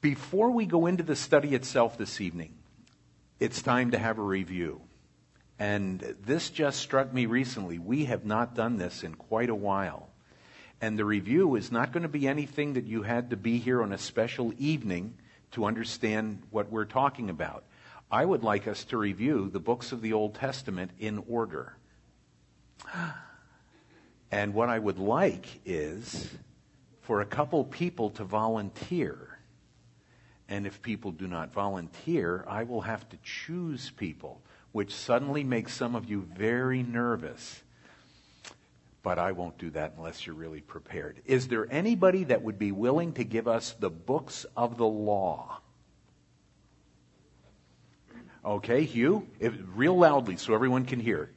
Before we go into the study itself this evening, it's time to have a review. And this just struck me recently. We have not done this in quite a while. And the review is not going to be anything that you had to be here on a special evening to understand what we're talking about. I would like us to review the books of the Old Testament in order. And what I would like is for a couple people to volunteer. And if people do not volunteer, I will have to choose people, which suddenly makes some of you very nervous. But I won't do that unless you're really prepared. Is there anybody that would be willing to give us the books of the law? Okay, Hugh, real loudly so everyone can hear.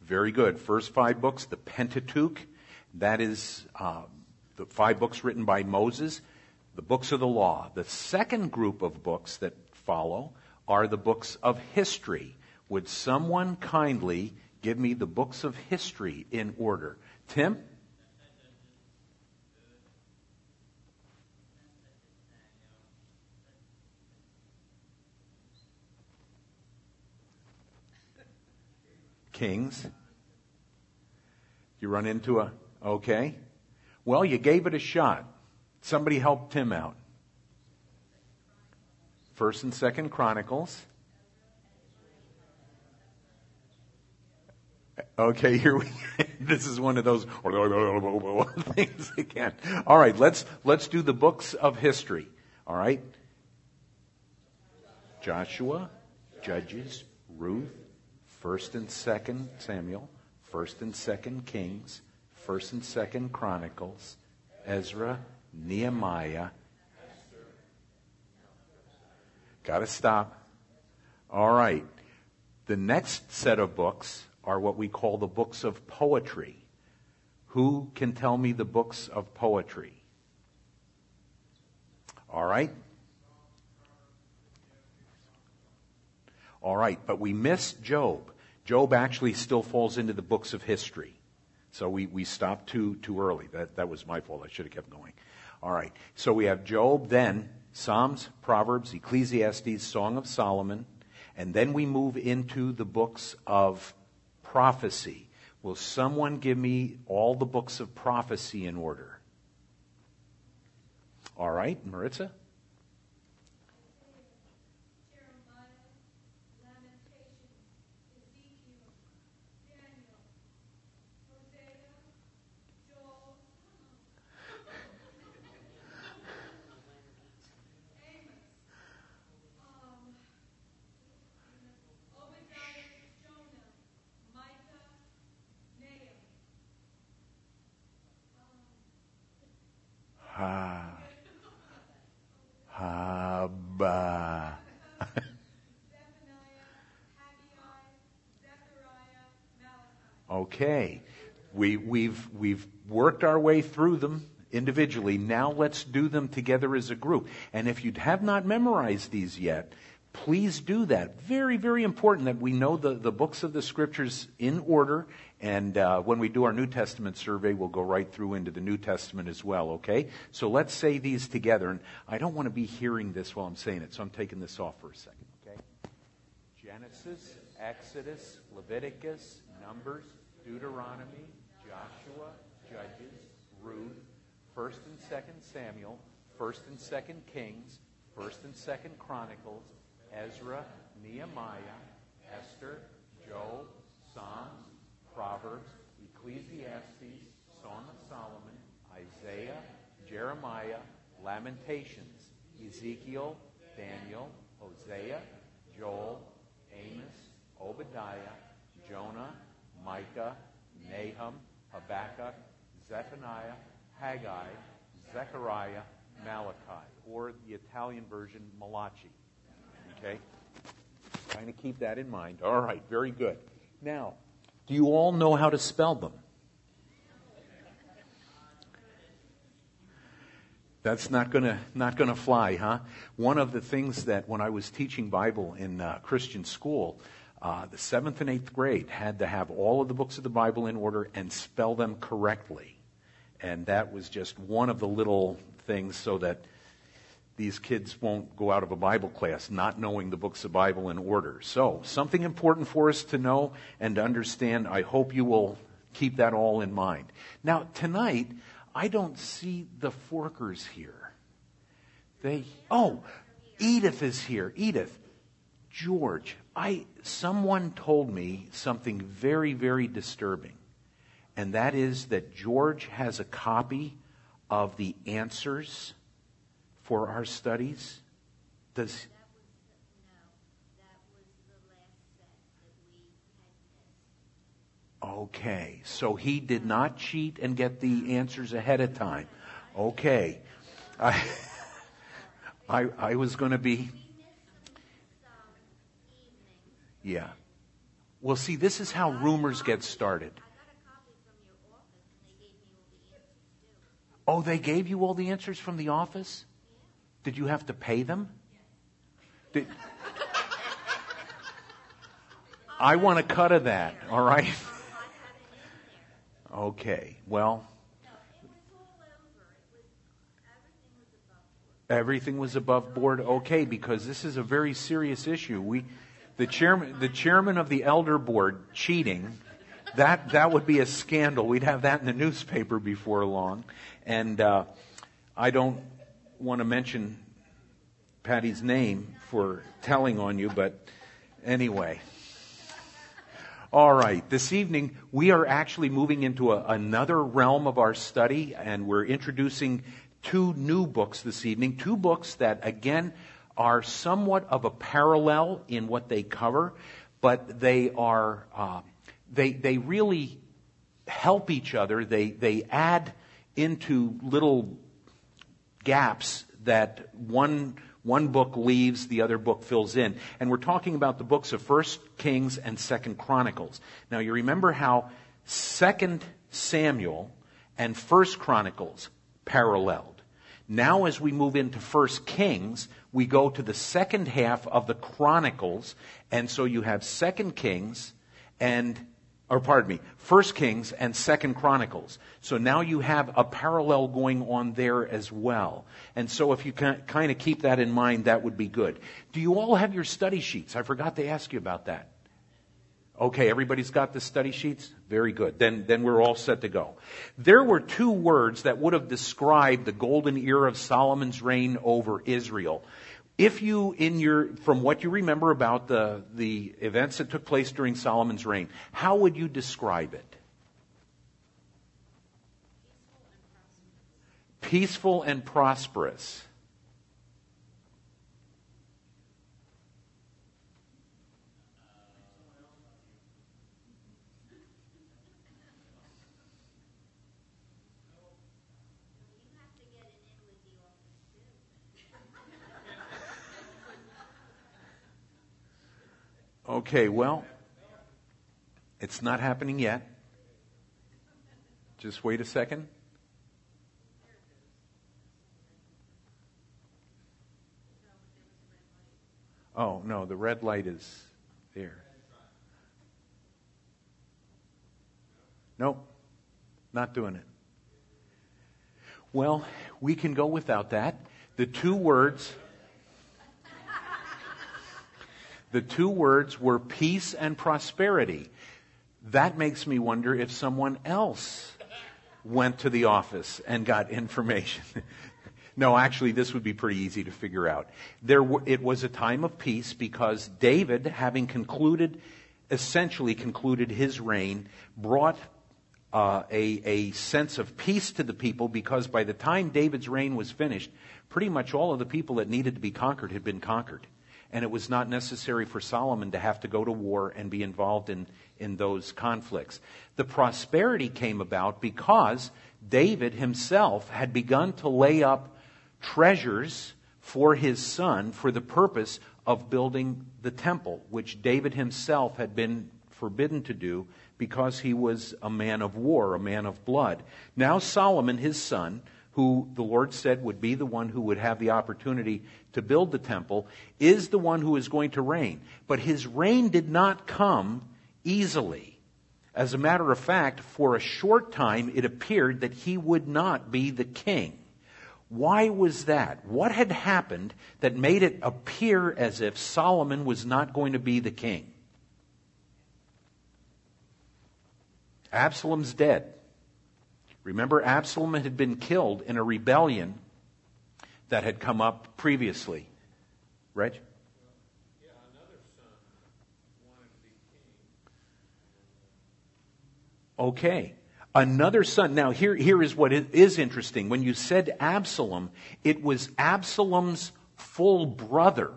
Very good. First five books, the Pentateuch, that is the five books written by Moses, the books of the law. The second group of books that follow are the books of history. Would someone kindly give me the books of history in order? Tim? Kings. You run into a... Okay. Well, you gave it a shot. Somebody helped Tim out. First and Second Chronicles. Okay, here we... This is one of those things again. All right, let's do the books of history. All right. Joshua, Judges, Ruth, 1st and 2nd Samuel, 1st and 2nd Kings, 1st and 2nd Chronicles, Ezra, Nehemiah. Got to stop. All right. The next set of books are what we call the books of poetry. Who can tell me the books of poetry? All right. All right, but we missed Job. Job actually still falls into the books of history. So we stopped too early. That was my fault. I should have kept going. All right. So we have Job, then Psalms, Proverbs, Ecclesiastes, Song of Solomon, and then we move into the books of prophecy. Will someone give me all the books of prophecy in order? All right, Maritza? Okay, we've worked our way through them individually. Now let's do them together as a group. And if you have not memorized these yet, please do that. Very, very important that we know the books of the Scriptures in order. And when we do our New Testament survey, we'll go right through into the New Testament as well, okay? So let's say these together. And I don't want to be hearing this while I'm saying it, so I'm taking this off for a second, okay? Genesis, Exodus, Leviticus, Numbers, Deuteronomy, Joshua, Judges, Ruth, 1st and 2nd Samuel, 1st and 2nd Kings, 1st and 2nd Chronicles, Ezra, Nehemiah, Esther, Job, Psalms, Proverbs, Ecclesiastes, Song of Solomon, Isaiah, Jeremiah, Lamentations, Ezekiel, Daniel, Hosea, Joel, Amos, Obadiah, Jonah, Micah, Nahum, Habakkuk, Zephaniah, Haggai, Zechariah, Malachi, or the Italian version, Malachi. Okay? Trying to keep that in mind. All right, very good. Now, do you all know how to spell them? That's not gonna fly, huh? One of the things that when I was teaching Bible in Christian school, the 7th and 8th grade had to have all of the books of the Bible in order and spell them correctly. and that was just one of the little things so that these kids won't go out of a Bible class not knowing the books of Bible in order. So, something important for us to know and to understand. I hope you will keep that all in mind. Now, tonight, I don't see the Forkers here. Edith is here. Edith, George, someone told me something very, very disturbing, and that is that George has a copy of the answers for our studies. Okay, so he did not cheat and get the answers ahead of time. Okay. I was going to be... Yeah. Well, see, this is how rumors get started. Oh, they gave you all the answers from the office? Did you have to pay them? I want a cut of that, all right? Okay, well... Everything was above board, okay, because this is a very serious issue. The chairman of the elder board cheating, that would be a scandal. We'd have that in the newspaper before long. And I don't want to mention Patty's name for telling on you, but anyway. All right, this evening we are actually moving into another realm of our study, and we're introducing two new books this evening, two books that, again, are somewhat of a parallel in what they cover, but they are they really help each other. They add into little gaps that one book leaves, the other book fills in. And we're talking about the books of 1 Kings and 2 Chronicles. Now, you remember how 2 Samuel and 1 Chronicles paralleled. Now, as we move into 1 Kings, we go to the second half of the Chronicles, and so you have 1 Kings and 2 Chronicles. So now you have a parallel going on there as well. And so if you can kind of keep that in mind, that would be good. Do you all have your study sheets? I forgot to ask you about that. Okay, everybody's got the study sheets? Very good. Then we're all set to go. There were two words that would have described the golden era of Solomon's reign over Israel. If you, from what you remember about the events that took place during Solomon's reign, how would you describe it? Peaceful and prosperous. Okay, well, it's not happening yet. Just wait a second. Oh, no, the red light is there. Nope, not doing it. Well, we can go without that. The two words were peace and prosperity. That makes me wonder if someone else went to the office and got information. No, actually, this would be pretty easy to figure out. It was a time of peace because David, having concluded his reign, brought a sense of peace to the people, because by the time David's reign was finished, pretty much all of the people that needed to be conquered had been conquered. And it was not necessary for Solomon to have to go to war and be involved in those conflicts. The prosperity came about because David himself had begun to lay up treasures for his son for the purpose of building the temple, which David himself had been forbidden to do because he was a man of war, a man of blood. Now Solomon, his son, who the Lord said would be the one who would have the opportunity to build the temple, is the one who is going to reign. But his reign did not come easily. As a matter of fact, for a short time, it appeared that he would not be the king. Why was that? What had happened that made it appear as if Solomon was not going to be the king? Absalom's dead. Remember, Absalom had been killed in a rebellion that had come up previously. Right? Yeah, another son wanted to be king. Okay. Another son. Now, here is what is interesting. When you said Absalom, it was Absalom's full brother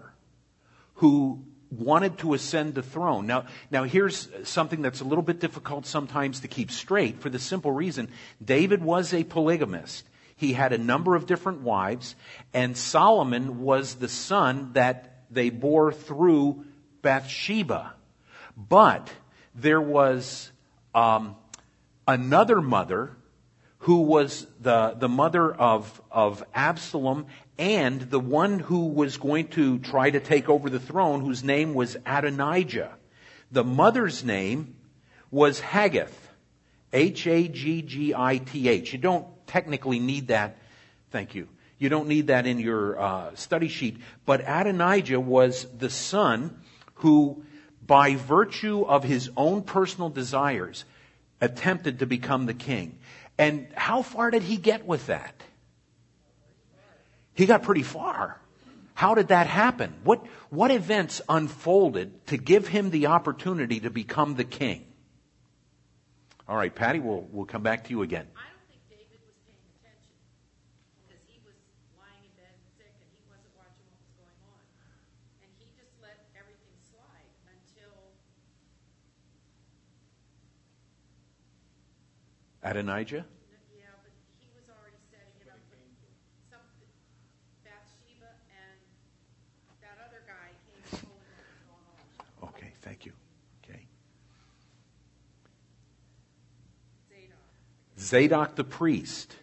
who wanted to ascend the throne. Now here's something that's a little bit difficult sometimes to keep straight, for the simple reason David was a polygamist. He had a number of different wives, and Solomon was the son that they bore through Bathsheba. But there was another mother who was the mother of Absalom, and the one who was going to try to take over the throne, whose name was Adonijah. The mother's name was Haggith. Haggith. You don't technically need that. Thank you. You don't need that in your study sheet. But Adonijah was the son who, by virtue of his own personal desires, attempted to become the king. And how far did he get with that? He got pretty far. How did that happen? What events unfolded to give him the opportunity to become the king? All right, Patty, we'll come back to you again. I don't think David was paying attention, because he was lying in bed sick and he wasn't watching what was going on. And he just let everything slide until Adonijah? Zadok the priest.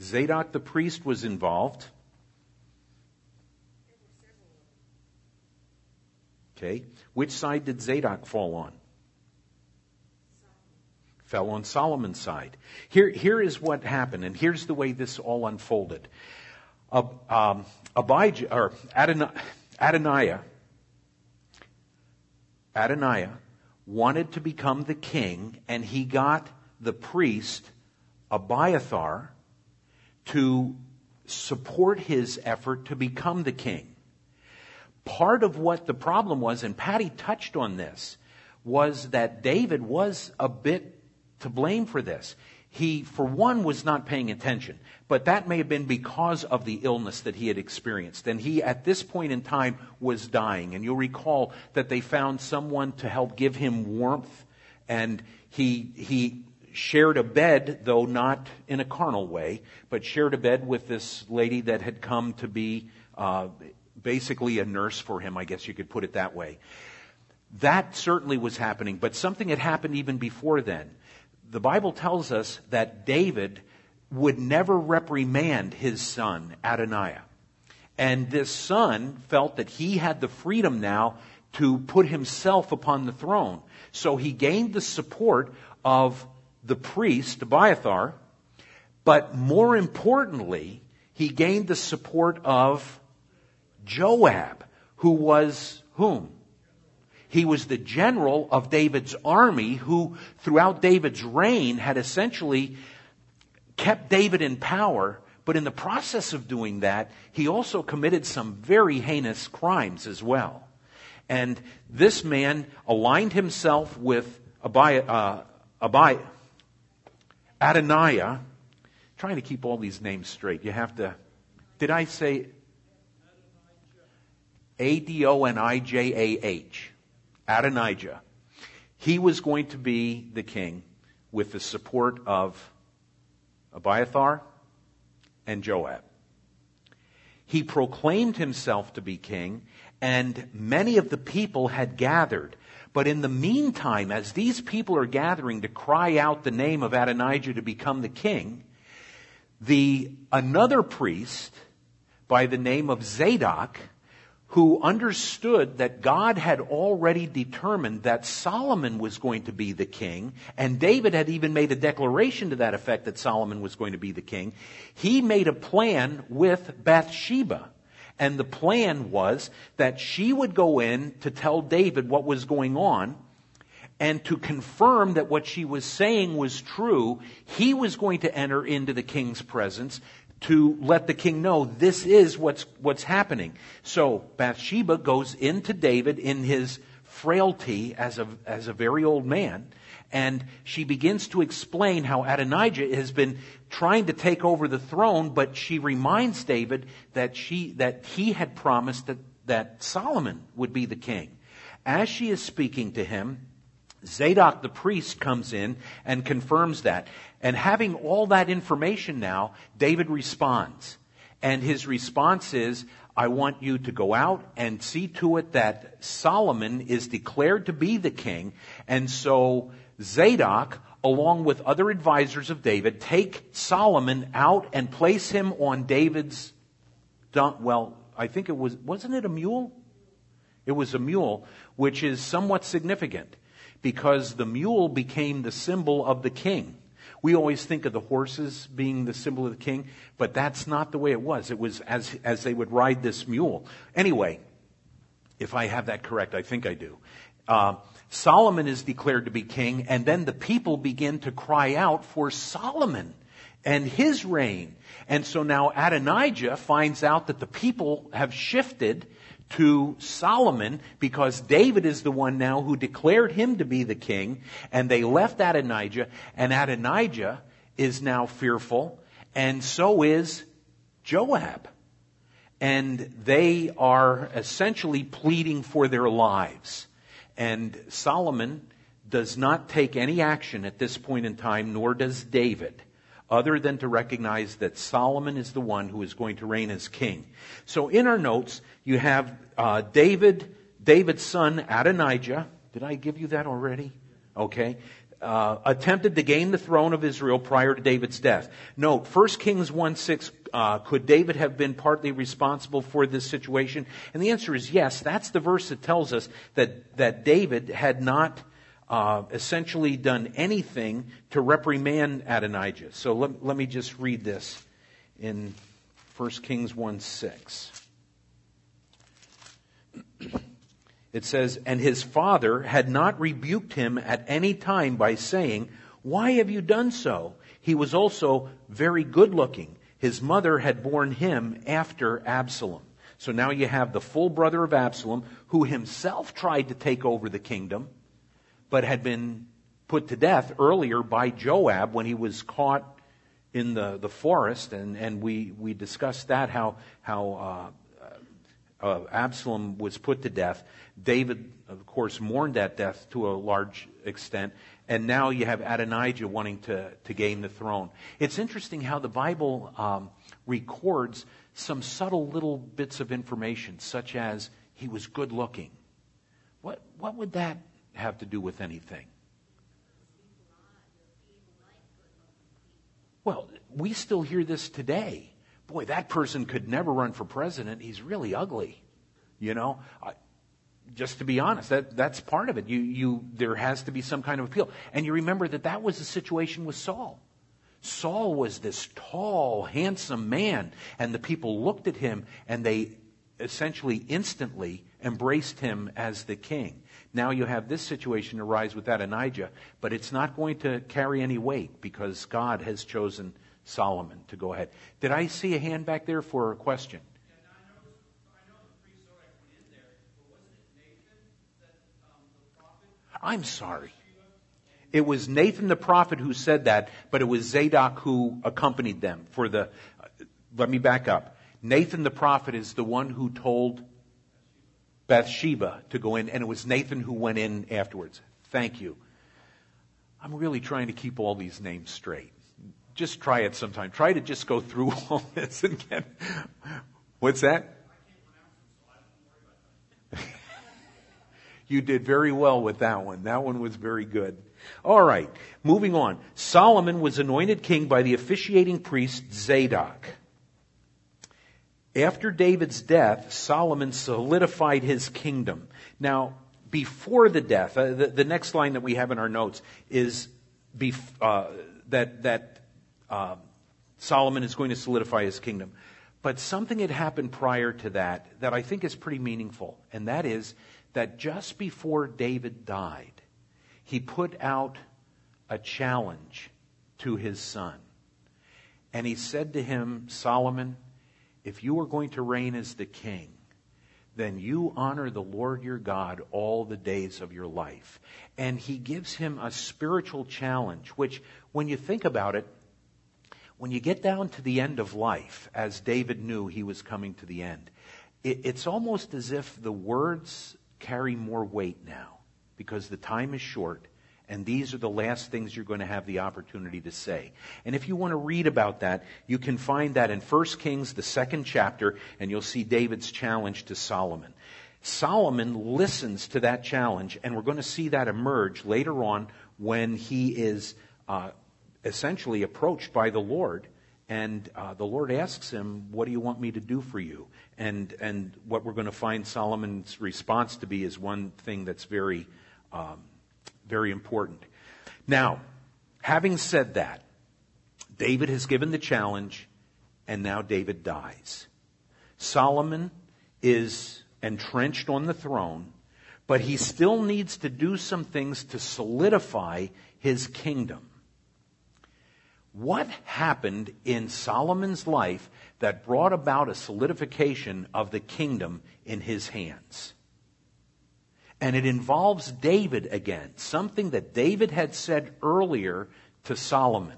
Zadok the priest was involved. Okay. Which side did Zadok fall on? Solomon. Fell on Solomon's side. Here is what happened, and here's the way this all unfolded. Adonijah wanted to become the king, and he got the priest Abiathar to support his effort to become the king. Part of what the problem was, and Patty touched on this, was that David was a bit to blame for this. He, for one, was not paying attention, but that may have been because of the illness that he had experienced. And he, at this point in time, was dying. And you'll recall that they found someone to help give him warmth, and he shared a bed, though not in a carnal way, but shared a bed with this lady that had come to be basically a nurse for him, I guess you could put it that way. That certainly was happening, but something had happened even before then. The Bible tells us that David would never reprimand his son, Adonijah. And this son felt that he had the freedom now to put himself upon the throne. So he gained the support of the priest, Abiathar, but more importantly, he gained the support of Joab, who was whom? He was the general of David's army, who throughout David's reign had essentially kept David in power. But in the process of doing that, he also committed some very heinous crimes as well. And this man aligned himself with Adonijah. I'm trying to keep all these names straight. You have to. Did I say Adonijah? Adonijah. He was going to be the king with the support of Abiathar and Joab. He proclaimed himself to be king, and many of the people had gathered. But in the meantime, as these people are gathering to cry out the name of Adonijah to become the king, another priest by the name of Zadok, who understood that God had already determined that Solomon was going to be the king, and David had even made a declaration to that effect that Solomon was going to be the king. He made a plan with Bathsheba, and the plan was that she would go in to tell David what was going on, and to confirm that what she was saying was true, he was going to enter into the king's presence to let the king know this is what's happening. So Bathsheba goes into David in his frailty as a very old man, and she begins to explain how Adonijah has been trying to take over the throne, but she reminds David that he had promised that Solomon would be the king. As she is speaking to him, Zadok the priest comes in and confirms that. And having all that information now, David responds. And his response is, I want you to go out and see to it that Solomon is declared to be the king. And so Zadok, along with other advisors of David, take Solomon out and place him on David's dump. Well, I think it was, wasn't it a mule? It was a mule, which is somewhat significant, because the mule became the symbol of the king. We always think of the horses being the symbol of the king, but that's not the way it was. It was as they would ride this mule. Anyway, if I have that correct, I think I do. Solomon is declared to be king, and then the people begin to cry out for Solomon and his reign. And so now Adonijah finds out that the people have shifted to Solomon, because David is the one now who declared him to be the king, and they left Adonijah, and Adonijah is now fearful, and so is Joab. And they are essentially pleading for their lives. And Solomon does not take any action at this point in time, nor does David, other than to recognize that Solomon is the one who is going to reign as king. So in our notes, you have David's son, Adonijah. Did I give you that already? Okay. Attempted to gain the throne of Israel prior to David's death. Note, 1 Kings 1:6, could David have been partly responsible for this situation? And the answer is yes. That's the verse that tells us that David had not essentially done anything to reprimand Adonijah. So let me just read this in 1 Kings 1:6. It says, and his father had not rebuked him at any time by saying, why have you done so? He was also very good looking. His mother had borne him after Absalom. So now you have the full brother of Absalom, who himself tried to take over the kingdom, but had been put to death earlier by Joab when he was caught in the forest. And we discussed that, how Absalom was put to death. David, of course, mourned that death to a large extent. And now you have Adonijah wanting to gain the throne. It's interesting how the Bible records some subtle little bits of information, such as he was good looking. What would that have to do with anything? Well, we still hear this today. Boy, that person could never run for president. He's really ugly. You know, just to be honest, that's part of it. There has to be some kind of appeal. And you remember that was the situation with Saul. Saul was this tall, handsome man, and the people looked at him, and they essentially instantly embraced him as the king. Now you have this situation arise with Adonijah, but it's not going to carry any weight because God has chosen Solomon to go ahead. Did I see a hand back there for a question? Yeah, I know the priest already went in there, but wasn't it Nathan that the prophet? I'm sorry. It was Nathan the prophet who said that, but it was Zadok who accompanied them for the... let me back up. Nathan the prophet is the one who told Bathsheba to go in, and it was Nathan who went in afterwards. Thank you. I'm really trying to keep all these names straight. Just try it sometime. Try to just go through all this and get... What's that? You did very well with that one. That one was very good. All right, moving on. Solomon was anointed king by the officiating priest Zadok. After David's death, Solomon solidified his kingdom. Now, before the death, the next line that we have in our notes is that Solomon is going to solidify his kingdom. But something had happened prior to that that I think is pretty meaningful, and that is that just before David died, he put out a challenge to his son. And he said to him, Solomon, if you are going to reign as the king, then you honor the Lord your God all the days of your life. And he gives him a spiritual challenge, which when you think about it, when you get down to the end of life, as David knew he was coming to the end, it's almost as if the words carry more weight now because the time is short. And these are the last things you're going to have the opportunity to say. And if you want to read about that, you can find that in 1 Kings, the 2nd chapter, and you'll see David's challenge to Solomon. Solomon listens to that challenge, and we're going to see that emerge later on when he is essentially approached by the Lord. And the Lord asks him, what do you want me to do for you? And what we're going to find Solomon's response to be is one thing that's very important. Now, having said that, David has given the challenge, and now David dies. Solomon is entrenched on the throne, but he still needs to do some things to solidify his kingdom. What happened in Solomon's life that brought about a solidification of the kingdom in his hands? And it involves David again, something that David had said earlier to Solomon.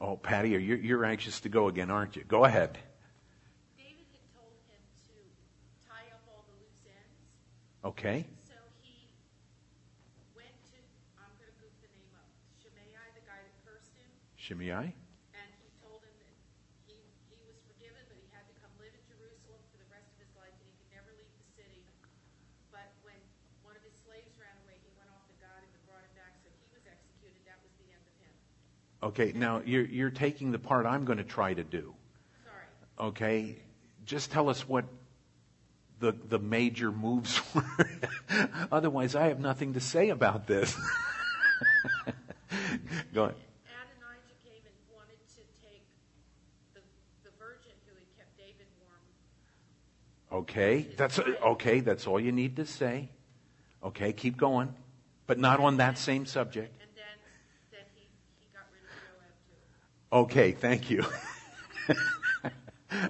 Oh, Patty, you're anxious to go again, aren't you? Go ahead. David had told him to tie up all the loose ends. Okay. So he went to, I'm going to goof the name up, Shimei, the guy that cursed him. Shimei? Okay, now you're taking the part I'm going to try to do. Sorry. Okay, just tell us what the major moves were. Otherwise, I have nothing to say about this. Go ahead. Adonijah came and wanted to take the virgin who had kept David warm. Okay, that's all you need to say. Okay, keep going, but not on that same subject. Okay, thank you.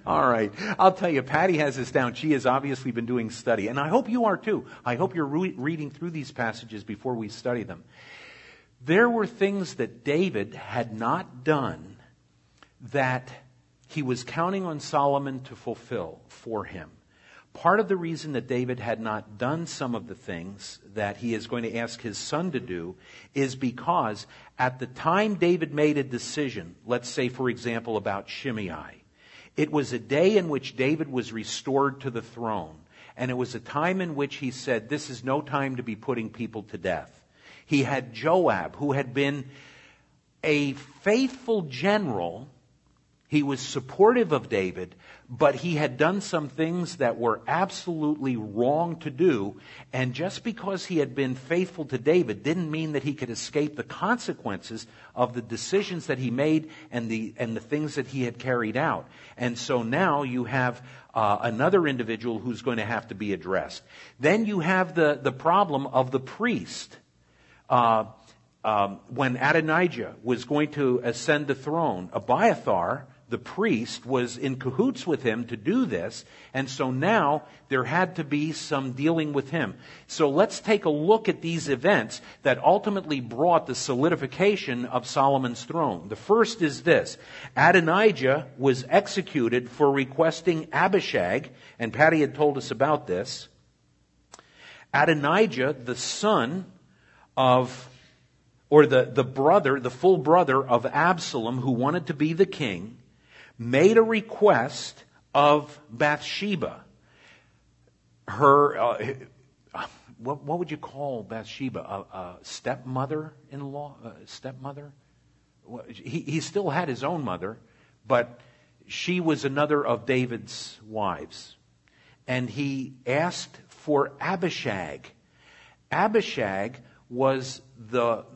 All right. I'll tell you, Patty has this down. She has obviously been doing study, and I hope you are too. I hope you're reading through these passages before we study them. There were things that David had not done that he was counting on Solomon to fulfill for him. Part of the reason that David had not done some of the things that he is going to ask his son to do is because at the time David made a decision, let's say, for example, about Shimei, it was a day in which David was restored to the throne, and it was a time in which he said, this is no time to be putting people to death. He had Joab, who had been a faithful general. He was supportive of David, but he had done some things that were absolutely wrong to do. And just because he had been faithful to David didn't mean that he could escape the consequences of the decisions that he made and the things that he had carried out. And so now you have another individual who's going to have to be addressed. Then you have the problem of the priest. When Adonijah was going to ascend the throne, Abiathar, the priest, was in cahoots with him to do this, and so now there had to be some dealing with him. So let's take a look at these events that ultimately brought the solidification of Solomon's throne. The first is this. Adonijah was executed for requesting Abishag, and Patty had told us about this. Adonijah, the son of... or the brother, the full brother of Absalom, who wanted to be the king, made a request of Bathsheba. Her, what would you call Bathsheba? A stepmother-in-law? Stepmother? He still had his own mother, but she was another of David's wives. And he asked for Abishag. Abishag was the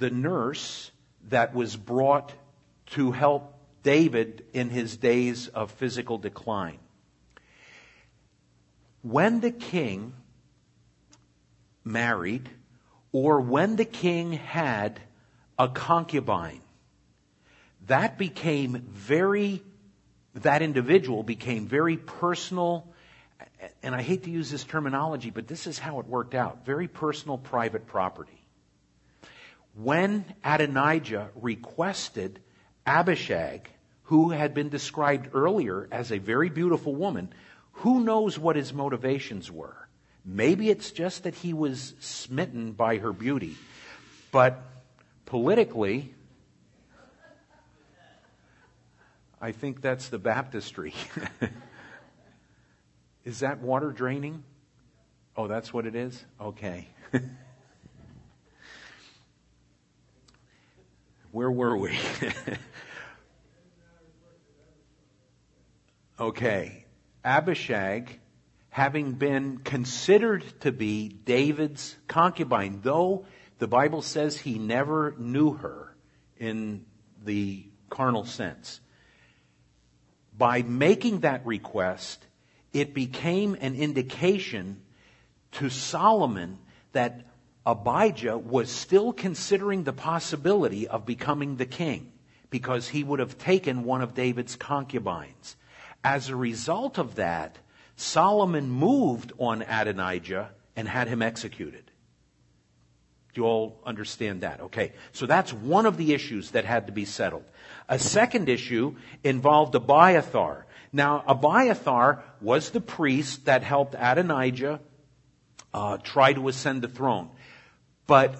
nurse that was brought to help David in his days of physical decline. When the king married, or when the king had a concubine, that individual became very personal, and I hate to use this terminology, but this is how it worked out, very personal private property. When Adonijah requested Abishag, who had been described earlier as a very beautiful woman, who knows what his motivations were? Maybe it's just that he was smitten by her beauty. But politically, I think that's the baptistry. Is that water draining? Oh, that's what it is? Okay. Where were we? Okay. Abishag, having been considered to be David's concubine, though the Bible says he never knew her in the carnal sense. By making that request, it became an indication to Solomon that Abijah was still considering the possibility of becoming the king, because he would have taken one of David's concubines. As a result of that, Solomon moved on Adonijah and had him executed. Do you all understand that? Okay, so that's one of the issues that had to be settled. A second issue involved Abiathar. Now, Abiathar was the priest that helped Adonijah try to ascend the throne. But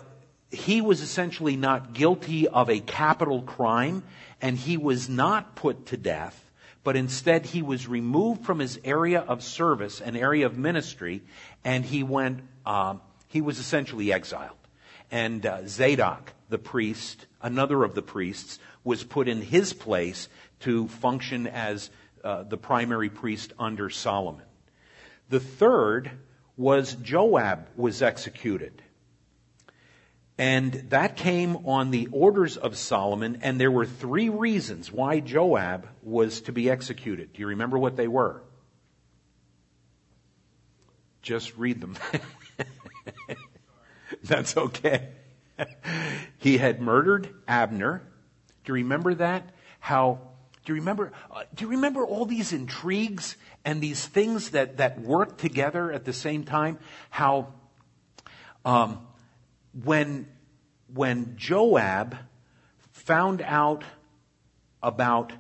he was essentially not guilty of a capital crime, and he was not put to death, but instead he was removed from his area of service, an area of ministry, and he was essentially exiled. And Zadok, the priest, another of the priests, was put in his place to function as the primary priest under Solomon. The third was Joab was executed. And that came on the orders of Solomon, and there were three reasons why Joab was to be executed. Do you remember what they were? Just read them. That's okay. He had murdered Abner. Do you remember that? Do you remember all these intrigues and these things that work together at the same time? How when Joab found out about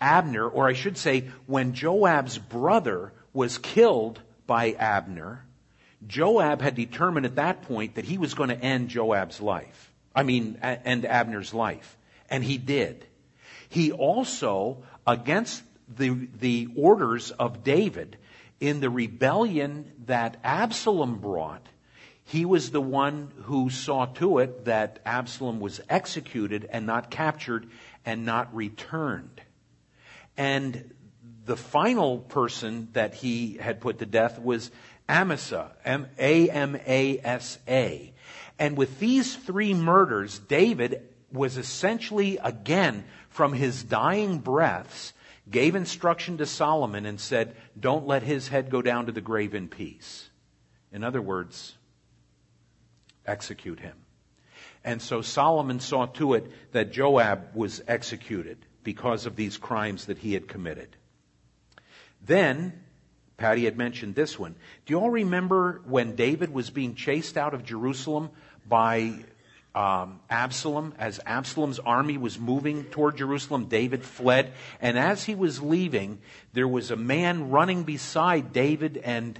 Abner, or I should say, when Joab's brother was killed by Abner, Joab had determined at that point that he was going to end end Abner's life. And he did. He also, against the orders of David, in the rebellion that Absalom brought, he was the one who saw to it that Absalom was executed and not captured and not returned. And the final person that he had put to death was Amasa, Amasa. And with these three murders, David was essentially, again, from his dying breaths, gave instruction to Solomon and said, don't let his head go down to the grave in peace. In other words, execute him. And so Solomon saw to it that Joab was executed because of these crimes that he had committed. Then, Patty had mentioned this one. Do you all remember when David was being chased out of Jerusalem by Absalom? As Absalom's army was moving toward Jerusalem, David fled. And as he was leaving, there was a man running beside David and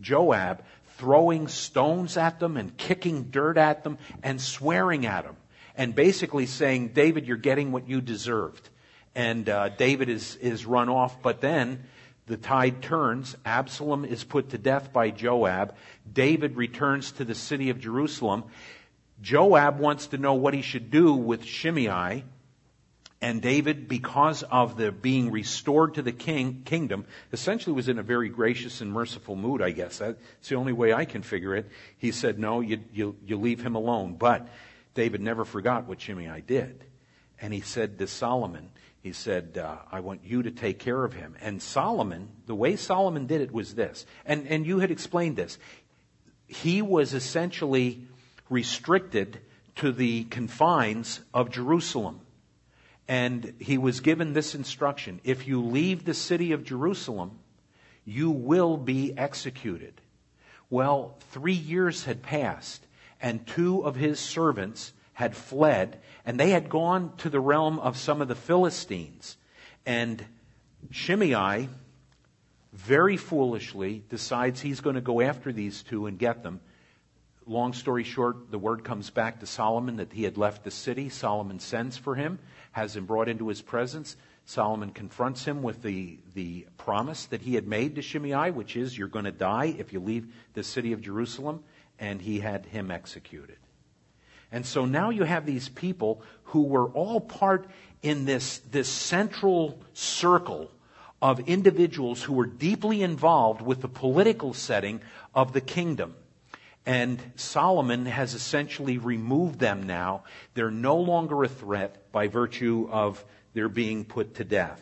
Joab, throwing stones at them and kicking dirt at them and swearing at them. And basically saying, David, you're getting what you deserved. And David is run off. But then the tide turns. Absalom is put to death by Joab. David returns to the city of Jerusalem. Joab wants to know what he should do with Shimei, And David, because of the being restored to the kingdom, essentially was in a very gracious and merciful mood, I guess. That's the only way I can figure it. He said, no, you leave him alone. But David never forgot what Shimei did. And he said to Solomon, he said, I want you to take care of him. And Solomon, the way Solomon did it was this. And you had explained this. He was essentially restricted to the confines of Jerusalem. And he was given this instruction: if you leave the city of Jerusalem, you will be executed. Well, 3 years had passed, and 2 of his servants had fled, and they had gone to the realm of some of the Philistines. And Shimei very foolishly decides he's going to go after these 2 and get them. Long story short, the word comes back to Solomon that he had left the city. Solomon sends for him, has him brought into his presence. Solomon confronts him with the promise that he had made to Shimei, which is, you're going to die if you leave the city of Jerusalem. And he had him executed. And so now you have these people who were all part in this central circle of individuals who were deeply involved with the political setting of the kingdom. And Solomon has essentially removed them now. They're no longer a threat by virtue of their being put to death.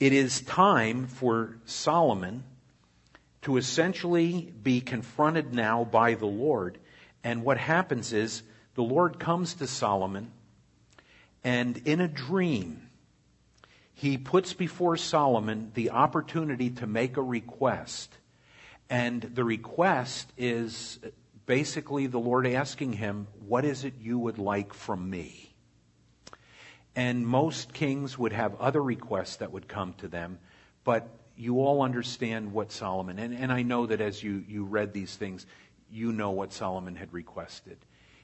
It is time for Solomon to essentially be confronted now by the Lord. And what happens is the Lord comes to Solomon, and in a dream, he puts before Solomon the opportunity to make a request. And the request is basically the Lord asking him, what is it you would like from me? And most kings would have other requests that would come to them, but you all understand what Solomon, and I know that as you read these things, you know what Solomon had requested.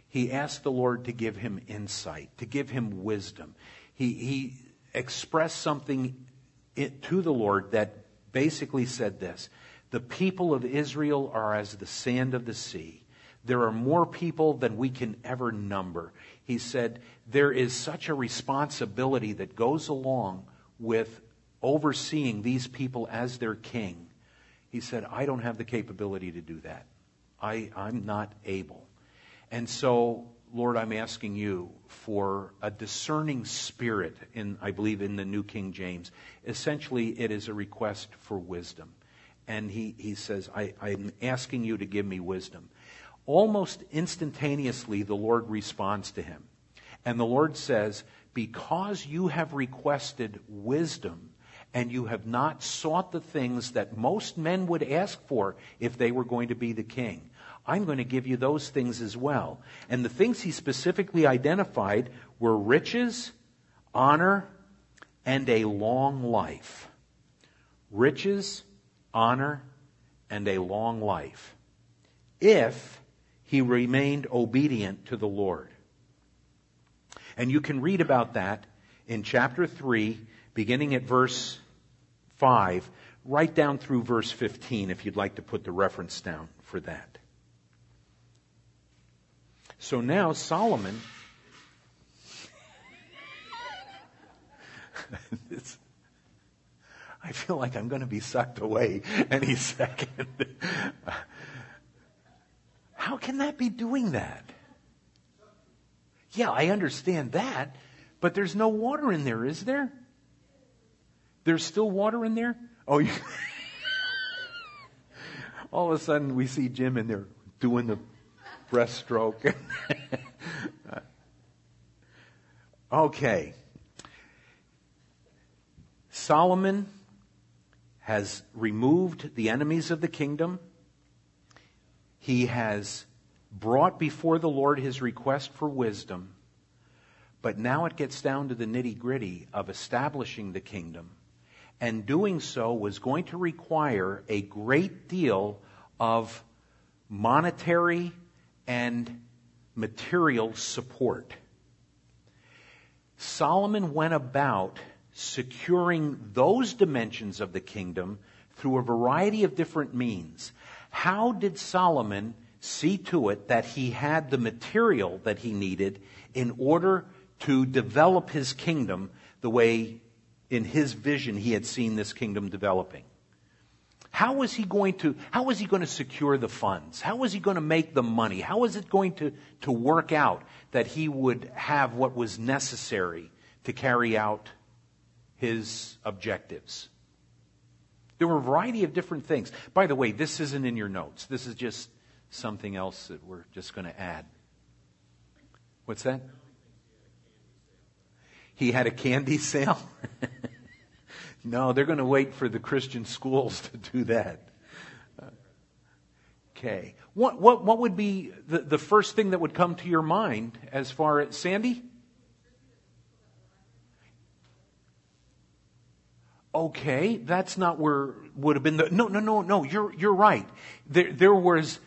He asked the Lord to give him insight, to give him wisdom. He expressed something to the Lord that basically said this: the people of Israel are as the sand of the sea. There are more people than we can ever number. He said, there is such a responsibility that goes along with overseeing these people as their king. He said, I don't have the capability to do that. I'm not able. And so, Lord, I'm asking you for a discerning spirit, I believe in the New King James. Essentially, it is a request for wisdom. And he says, I'm asking you to give me wisdom. Almost instantaneously, the Lord responds to him. And the Lord says, because you have requested wisdom and you have not sought the things that most men would ask for if they were going to be the king, I'm going to give you those things as well. And the things he specifically identified were riches, honor, and a long life. Riches, honor, and a long life, if he remained obedient to the Lord. And you can read about that in chapter 3, beginning at verse 5, right down through verse 15, if you'd like to put the reference down for that. So now Solomon... I feel like I'm going to be sucked away any second. How can that be doing that? Yeah, I understand that, but there's no water in there, is there? There's still water in there? Oh, all of a sudden we see Jim in there doing the breaststroke. Okay. Solomon has removed the enemies of the kingdom. He has brought before the Lord his request for wisdom. But now it gets down to the nitty-gritty of establishing the kingdom. And doing so was going to require a great deal of monetary and material support. Solomon went about securing those dimensions of the kingdom through a variety of different means. How did Solomon see to it that he had the material that he needed in order to develop his kingdom the way in his vision he had seen this kingdom developing. How was he going to secure the funds? How was he going to make the money? How was it going to work out that he would have what was necessary to carry out his objectives? There were a variety of different things. By the way, this isn't in your notes. This is just something else that we're just going to add. What's that? He had a candy sale? No, they're going to wait for the Christian schools to do that. Okay. What would be the first thing that would come to your mind as far as Sandy? Okay, that's not where would have been the no, you're right. There was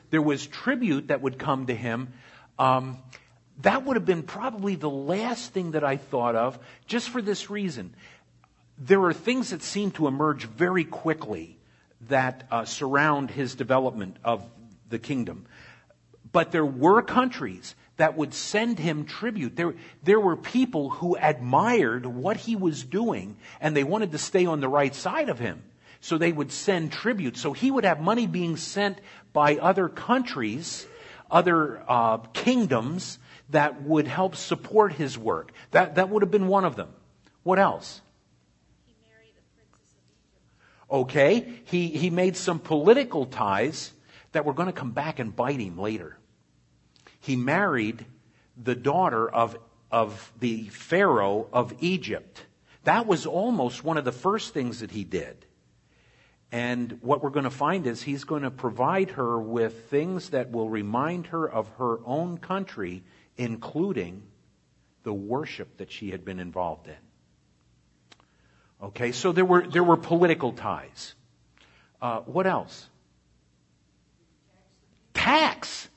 tribute that would come to him. That would have been probably the last thing that I thought of, just for this reason. There are things that seem to emerge very quickly that surround his development of the kingdom. But there were countries that would send him tribute. There were people who admired what he was doing, and they wanted to stay on the right side of him. So they would send tribute. So he would have money being sent by other countries, other kingdoms, that would help support his work. That would have been one of them. What else? He married the princess of Egypt. Okay. He made some political ties that were going to come back and bite him later. He married the daughter of the Pharaoh of Egypt. That was almost one of the first things that he did. And what we're going to find is he's going to provide her with things that will remind her of her own country, including the worship that she had been involved in. Okay, so there were political ties. What else? Tax.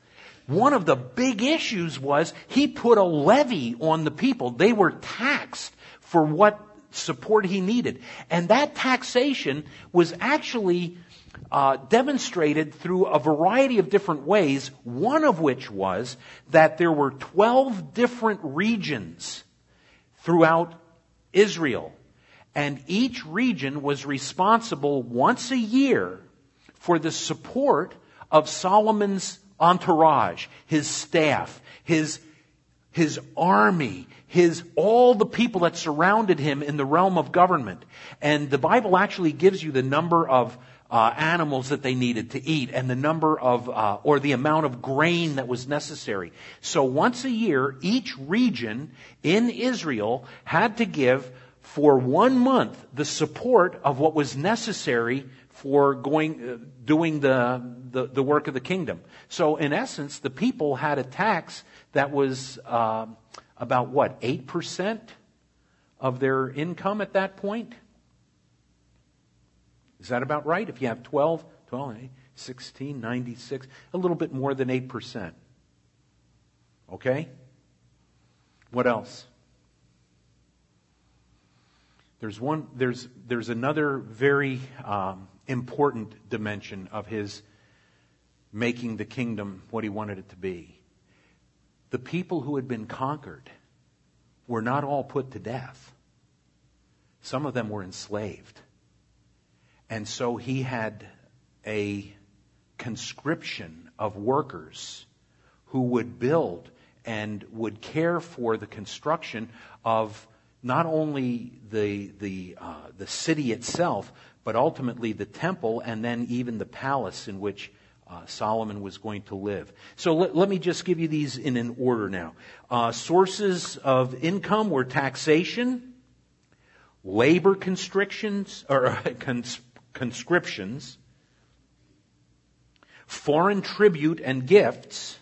One of the big issues was he put a levy on the people. They were taxed for what support he needed. And that taxation was actually demonstrated through a variety of different ways, one of which was that there were 12 different regions throughout Israel. And each region was responsible once a year for the support of Solomon's entourage, his staff, his army, all the people that surrounded him in the realm of government. And the Bible actually gives you the number of animals that they needed to eat and the number of, or the amount of grain that was necessary. So once a year, each region in Israel had to give for 1 month the support of what was necessary for doing the work of the kingdom. So in essence, the people had a tax that was, about 8% of their income at that point? Is that about right? If you have 16, 96, a little bit more than 8%. Okay? What else? There's another very important dimension of his making the kingdom what he wanted it to be. The people who had been conquered were not all put to death. Some of them were enslaved. And so he had a conscription of workers who would build and would care for the construction of not only the city itself, but ultimately the temple and then even the palace in which Solomon was going to live. So let me just give you these in an order now. Sources of income were taxation, labor conscriptions, foreign tribute and gifts,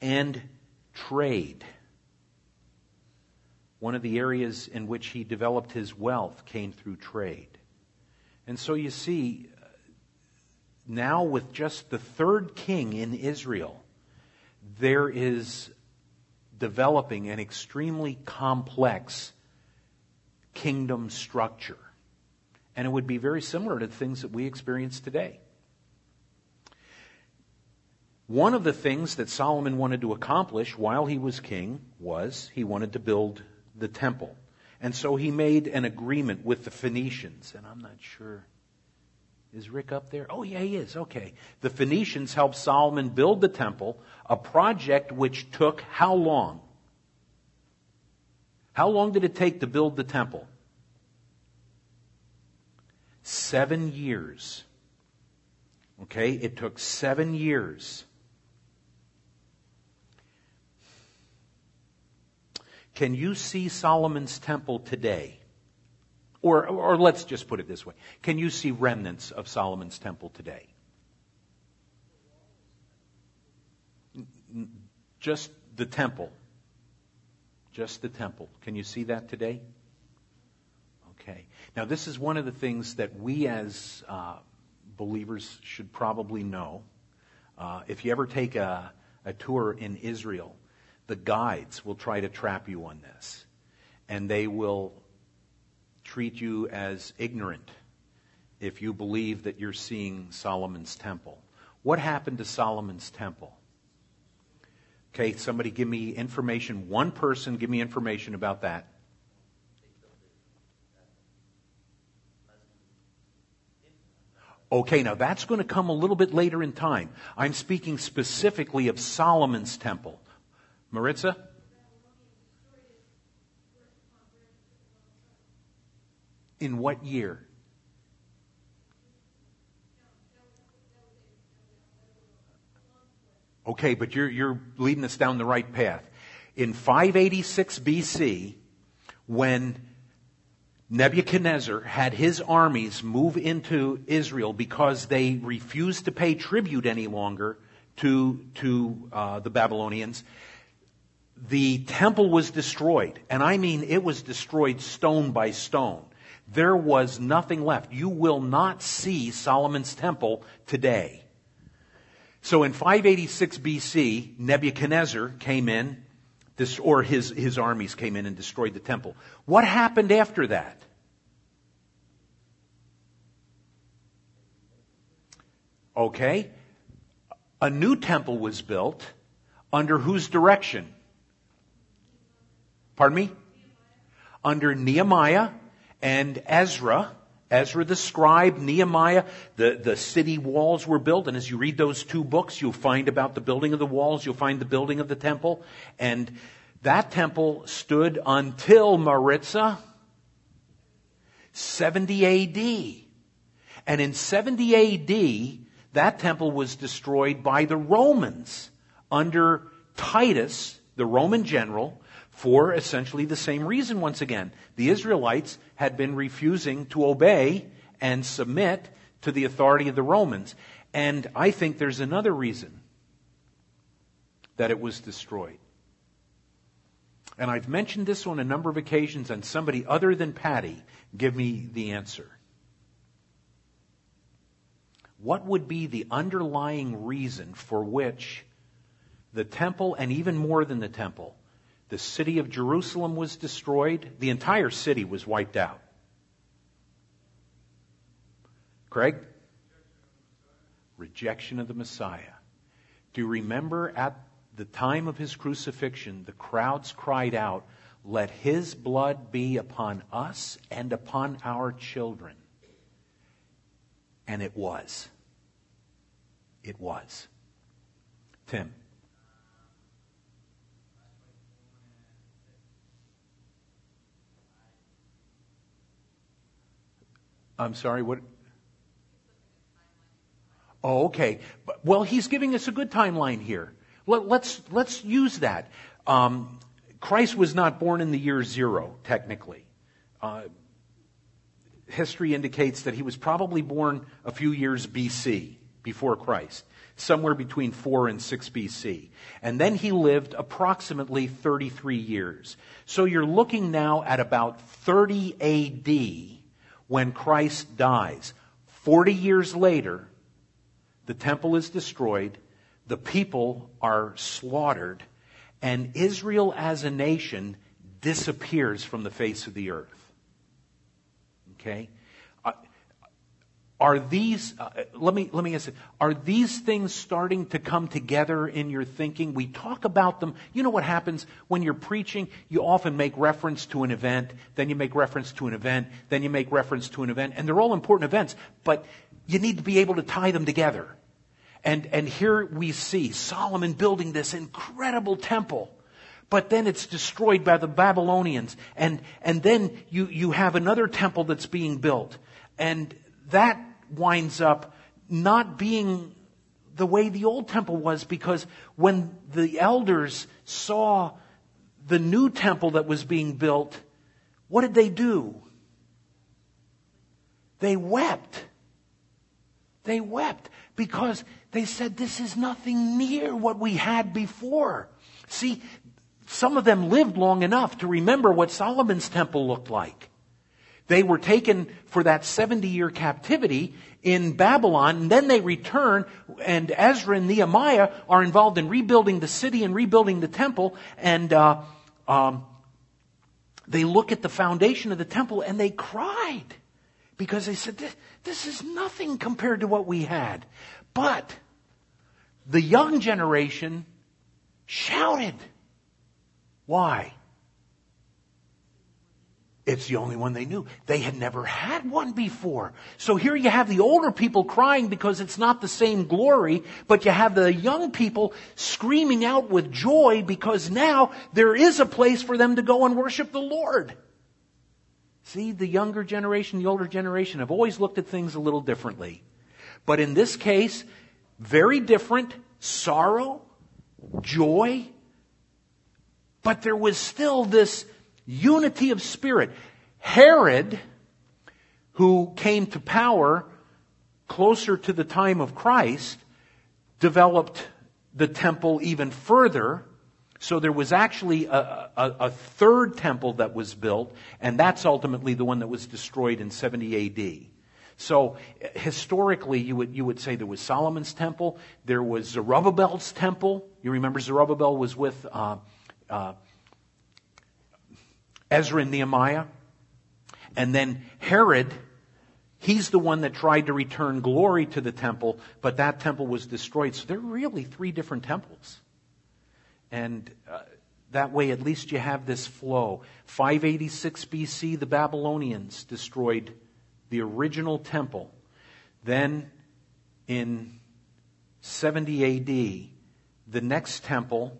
and trade. One of the areas in which he developed his wealth came through trade. And so you see, now with just the third king in Israel, there is developing an extremely complex kingdom structure. And it would be very similar to things that we experience today. One of the things that Solomon wanted to accomplish while he was king was he wanted to build the temple. And so he made an agreement with the Phoenicians. And I'm not sure. Is Rick up there? Oh, yeah, he is. Okay. The Phoenicians helped Solomon build the temple, a project which took how long? How long did it take to build the temple? 7 years. Okay, it took 7 years. Can you see Solomon's temple today? Or let's just put it this way. Can you see remnants of Solomon's temple today? Just the temple. Just the temple. Can you see that today? Okay. Now, this is one of the things that we as believers should probably know. If you ever take a tour in Israel, the guides will try to trap you on this. And they will treat you as ignorant if you believe that you're seeing Solomon's temple. What happened to Solomon's temple? Okay, somebody give me information. One person, give me information about that. Okay, now that's going to come a little bit later in time. I'm speaking specifically of Solomon's temple. Maritza? In what year? Okay, but you're leading us down the right path. In 586 BC, when Nebuchadnezzar had his armies move into Israel because they refused to pay tribute any longer to the Babylonians, the temple was destroyed. And I mean, it was destroyed stone by stone. There was nothing left. You will not see Solomon's temple today. So in 586 BC, Nebuchadnezzar came in, his armies came in and destroyed the temple. What happened after that? Okay. A new temple was built under whose direction? Pardon me? Under Nehemiah and Ezra the scribe, Nehemiah, the city walls were built. And as you read those two books, you'll find about the building of the walls, you'll find the building of the temple. And that temple stood until, Maritza, 70 AD. And in 70 AD, that temple was destroyed by the Romans under Titus, the Roman general, for essentially the same reason once again. The Israelites had been refusing to obey and submit to the authority of the Romans. And I think there's another reason that it was destroyed. And I've mentioned this on a number of occasions, and somebody other than Patty, give me the answer. What would be the underlying reason for which the temple, and even more than the temple, the city of Jerusalem was destroyed. The entire city was wiped out. Craig? Rejection of the Messiah. Do you remember at the time of his crucifixion, the crowds cried out, "Let his blood be upon us and upon our children." And it was. It was. Tim? I'm sorry, what? Oh, okay. Well, he's giving us a good timeline here. Let's use that. Christ was not born in the year 0, technically. History indicates that he was probably born a few years BC, before Christ, somewhere between 4 and 6 BC. And then he lived approximately 33 years. So you're looking now at about 30 AD. When Christ dies, 40 years later, the temple is destroyed, the people are slaughtered, and Israel as a nation disappears from the face of the earth. Okay? Are these, let me ask you, are these things starting to come together in your thinking? We talk about them. You know what happens when you're preaching? You often make reference to an event, then you make reference to an event, then you make reference to an event, and they're all important events, but you need to be able to tie them together. And here we see Solomon building this incredible temple. But then it's destroyed by the Babylonians. And then you have another temple that's being built. And that winds up not being the way the old temple was, because when the elders saw the new temple that was being built, what did they do? They wept. They wept because they said, this is nothing near what we had before. See, some of them lived long enough to remember what Solomon's temple looked like. They were taken for that 70-year captivity in Babylon, and then they return, and Ezra and Nehemiah are involved in rebuilding the city and rebuilding the temple, and they look at the foundation of the temple, and they cried, because they said, this is nothing compared to what we had. But the young generation shouted. Why? It's the only one they knew. They had never had one before. So here you have the older people crying because it's not the same glory, but you have the young people screaming out with joy because now there is a place for them to go and worship the Lord. See, the younger generation, the older generation have always looked at things a little differently. But in this case, very different. Sorrow, joy, but there was still this unity of spirit. Herod, who came to power closer to the time of Christ, developed the temple even further. So there was actually a third temple that was built, and that's ultimately the one that was destroyed in 70 AD. So historically, you would say there was Solomon's temple, there was Zerubbabel's temple. You remember Zerubbabel was with Ezra and Nehemiah. And then Herod, he's the one that tried to return glory to the temple, but that temple was destroyed. So there are really three different temples. And that way at least you have this flow. 586 BC, the Babylonians destroyed the original temple. Then in 70 AD, the next temple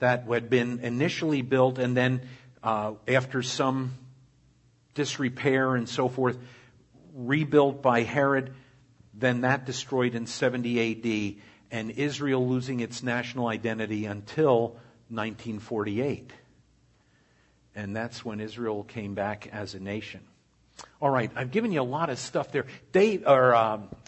that had been initially built, and then after some disrepair and so forth, rebuilt by Herod, then that destroyed in 70 AD, and Israel losing its national identity until 1948. And that's when Israel came back as a nation. All right, I've given you a lot of stuff there.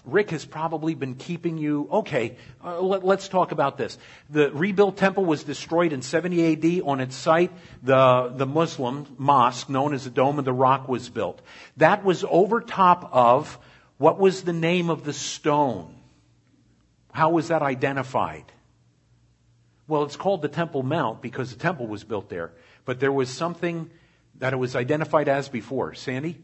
Rick has probably been keeping you. Okay, let's talk about this. The rebuilt temple was destroyed in 70 AD. On its site, the Muslim mosque known as the Dome of the Rock was built. That was over top of, what was the name of the stone? How was that identified? Well, it's called the Temple Mount because the temple was built there. But there was something that it was identified as before. Sandy?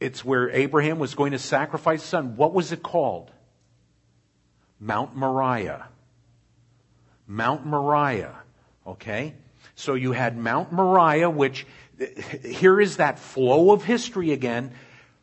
It's where Abraham was going to sacrifice his son. What was it called? Mount Moriah. Mount Moriah. Okay? So you had Mount Moriah, which, here is that flow of history again.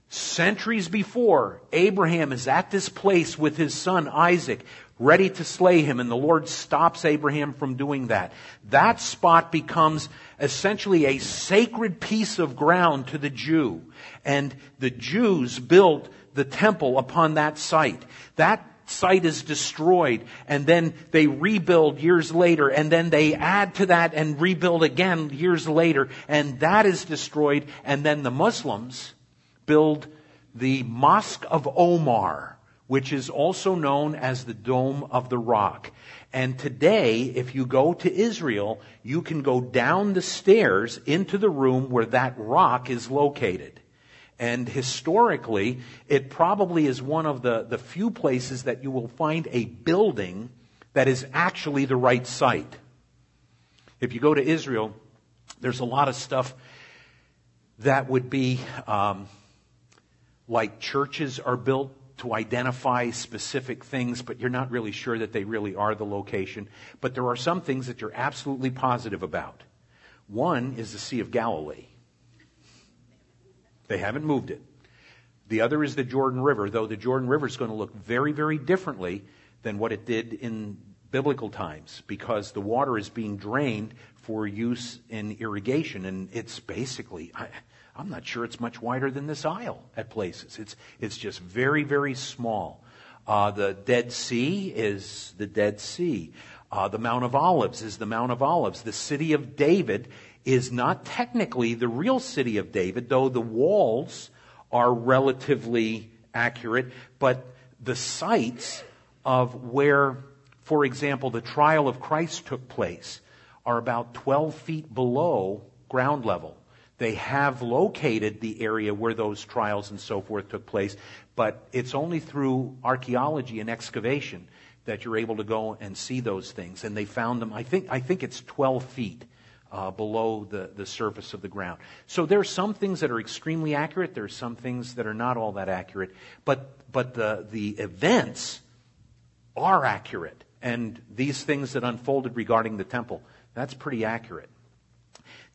Centuries before, Abraham is at this place with his son Isaac, ready to slay him, and the Lord stops Abraham from doing that. That spot becomes essentially a sacred piece of ground to the Jew. And the Jews built the temple upon that site. That site is destroyed, and then they rebuild years later, and then they add to that and rebuild again years later, and that is destroyed, and then the Muslims build the Mosque of Omar, which is also known as the Dome of the Rock. And today, if you go to Israel, you can go down the stairs into the room where that rock is located. And historically, it probably is one of the few places that you will find a building that is actually the right site. If you go to Israel, there's a lot of stuff that would be like churches are built to identify specific things, but you're not really sure that they really are the location. But there are some things that you're absolutely positive about. One is the Sea of Galilee. They haven't moved it. The other is the Jordan River, though the Jordan River is going to look very, very differently than what it did in biblical times, because the water is being drained for use in irrigation, and it's basically, I'm not sure it's much wider than this aisle at places. It's just very, very small. The Dead Sea is the Dead Sea. The Mount of Olives is the Mount of Olives. The City of David is not technically the real City of David, though the walls are relatively accurate, but the sites of where, for example, the trial of Christ took place are about 12 feet below ground level. They have located the area where those trials and so forth took place, but it's only through archaeology and excavation that you're able to go and see those things. And they found them, I think it's 12 feet below the surface of the ground. So there are some things that are extremely accurate. There are some things that are not all that accurate. But the events are accurate. And these things that unfolded regarding the temple, that's pretty accurate.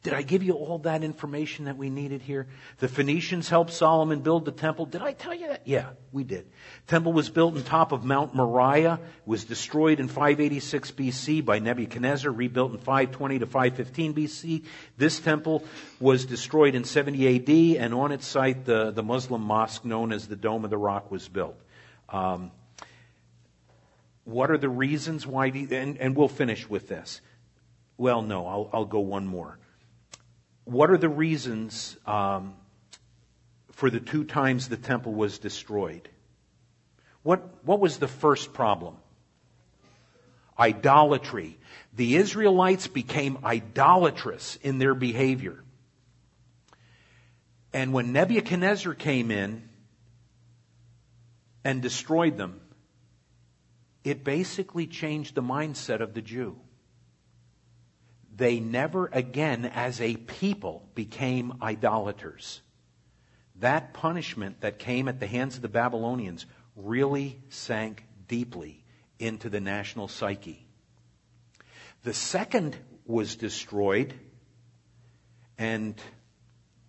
Did I give you all that information that we needed here? The Phoenicians helped Solomon build the temple. Did I tell you that? Yeah, we did. Temple was built on top of Mount Moriah, was destroyed in 586 BC by Nebuchadnezzar, rebuilt in 520 to 515 BC. This temple was destroyed in 70 AD, and on its site, the Muslim mosque known as the Dome of the Rock was built. What are the reasons why? And we'll finish with this. Well, no, I'll go one more. What are the reasons for the two times the temple was destroyed? What was the first problem? Idolatry. The Israelites became idolatrous in their behavior. And when Nebuchadnezzar came in and destroyed them, it basically changed the mindset of the Jew. They never again, as a people, became idolaters. That punishment that came at the hands of the Babylonians really sank deeply into the national psyche. The second was destroyed, and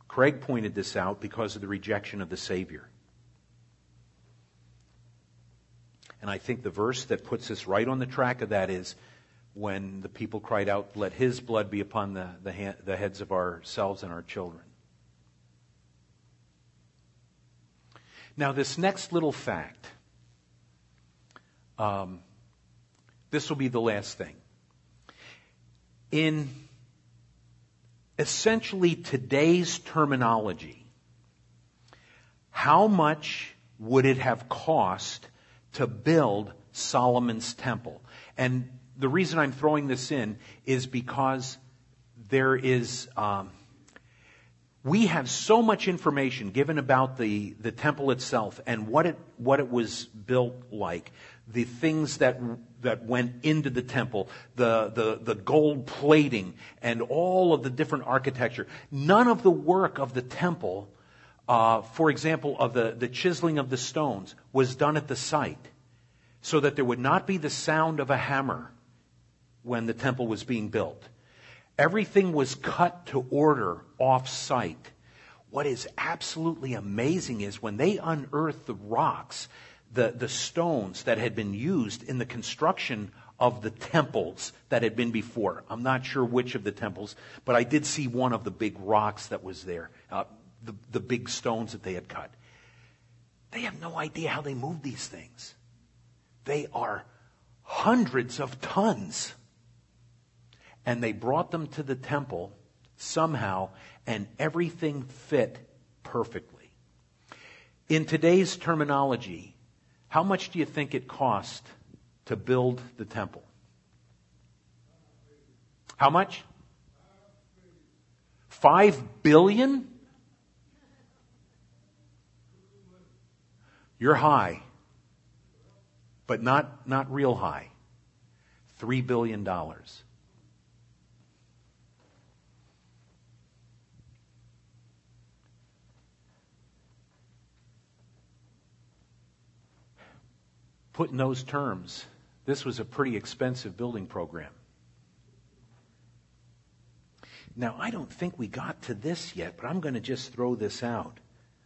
Craig pointed this out, because of the rejection of the Savior. And I think the verse that puts us right on the track of that is when the people cried out, "Let his blood be upon the heads of ourselves and our children." Now, this next little fact, this will be the last thing. In essentially today's terminology, how much would it have cost to build Solomon's temple? And the reason I'm throwing this in is because there is, we have so much information given about the temple itself and what it was built like, the things that went into the temple, the gold plating, and all of the different architecture. None of the work of the temple, for example, of the chiseling of the stones, was done at the site, so that there would not be the sound of a hammer when the temple was being built. Everything was cut to order off-site. What is absolutely amazing is when they unearthed the rocks, the stones that had been used in the construction of the temples that had been before. I'm not sure which of the temples, but I did see one of the big rocks that was there, the big stones that they had cut. They have no idea how they moved these things. They are hundreds of tons. And they brought them to the temple somehow, and everything fit perfectly. In today's terminology, how much do you think it cost to build the temple? How much? $5 billion? You're high, but not real high. $3 billion. Put in those terms, this was a pretty expensive building program. Now, I don't think we got to this yet, but I'm going to just throw this out.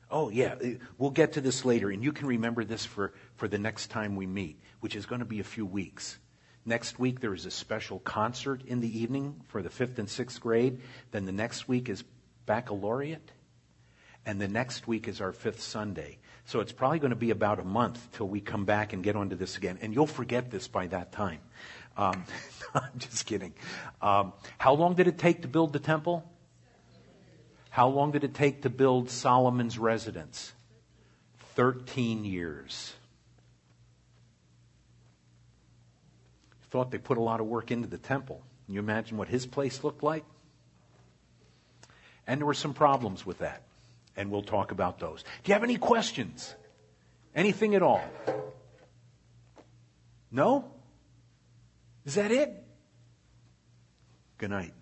Oh, yeah, we'll get to this later, and you can remember this for the next time we meet, which is going to be a few weeks. Next week, there is a special concert in the evening for the 5th and 6th grade. Then the next week is baccalaureate, and the next week is our 5th Sunday. So it's probably going to be about a month till we come back and get onto this again, and you'll forget this by that time. I'm just kidding. How long did it take to build the temple? How long did it take to build Solomon's residence? 13 years. Thought they put a lot of work into the temple. Can you imagine what his place looked like? And there were some problems with that. And we'll talk about those. Do you have any questions? Anything at all? No? Is that it? Good night.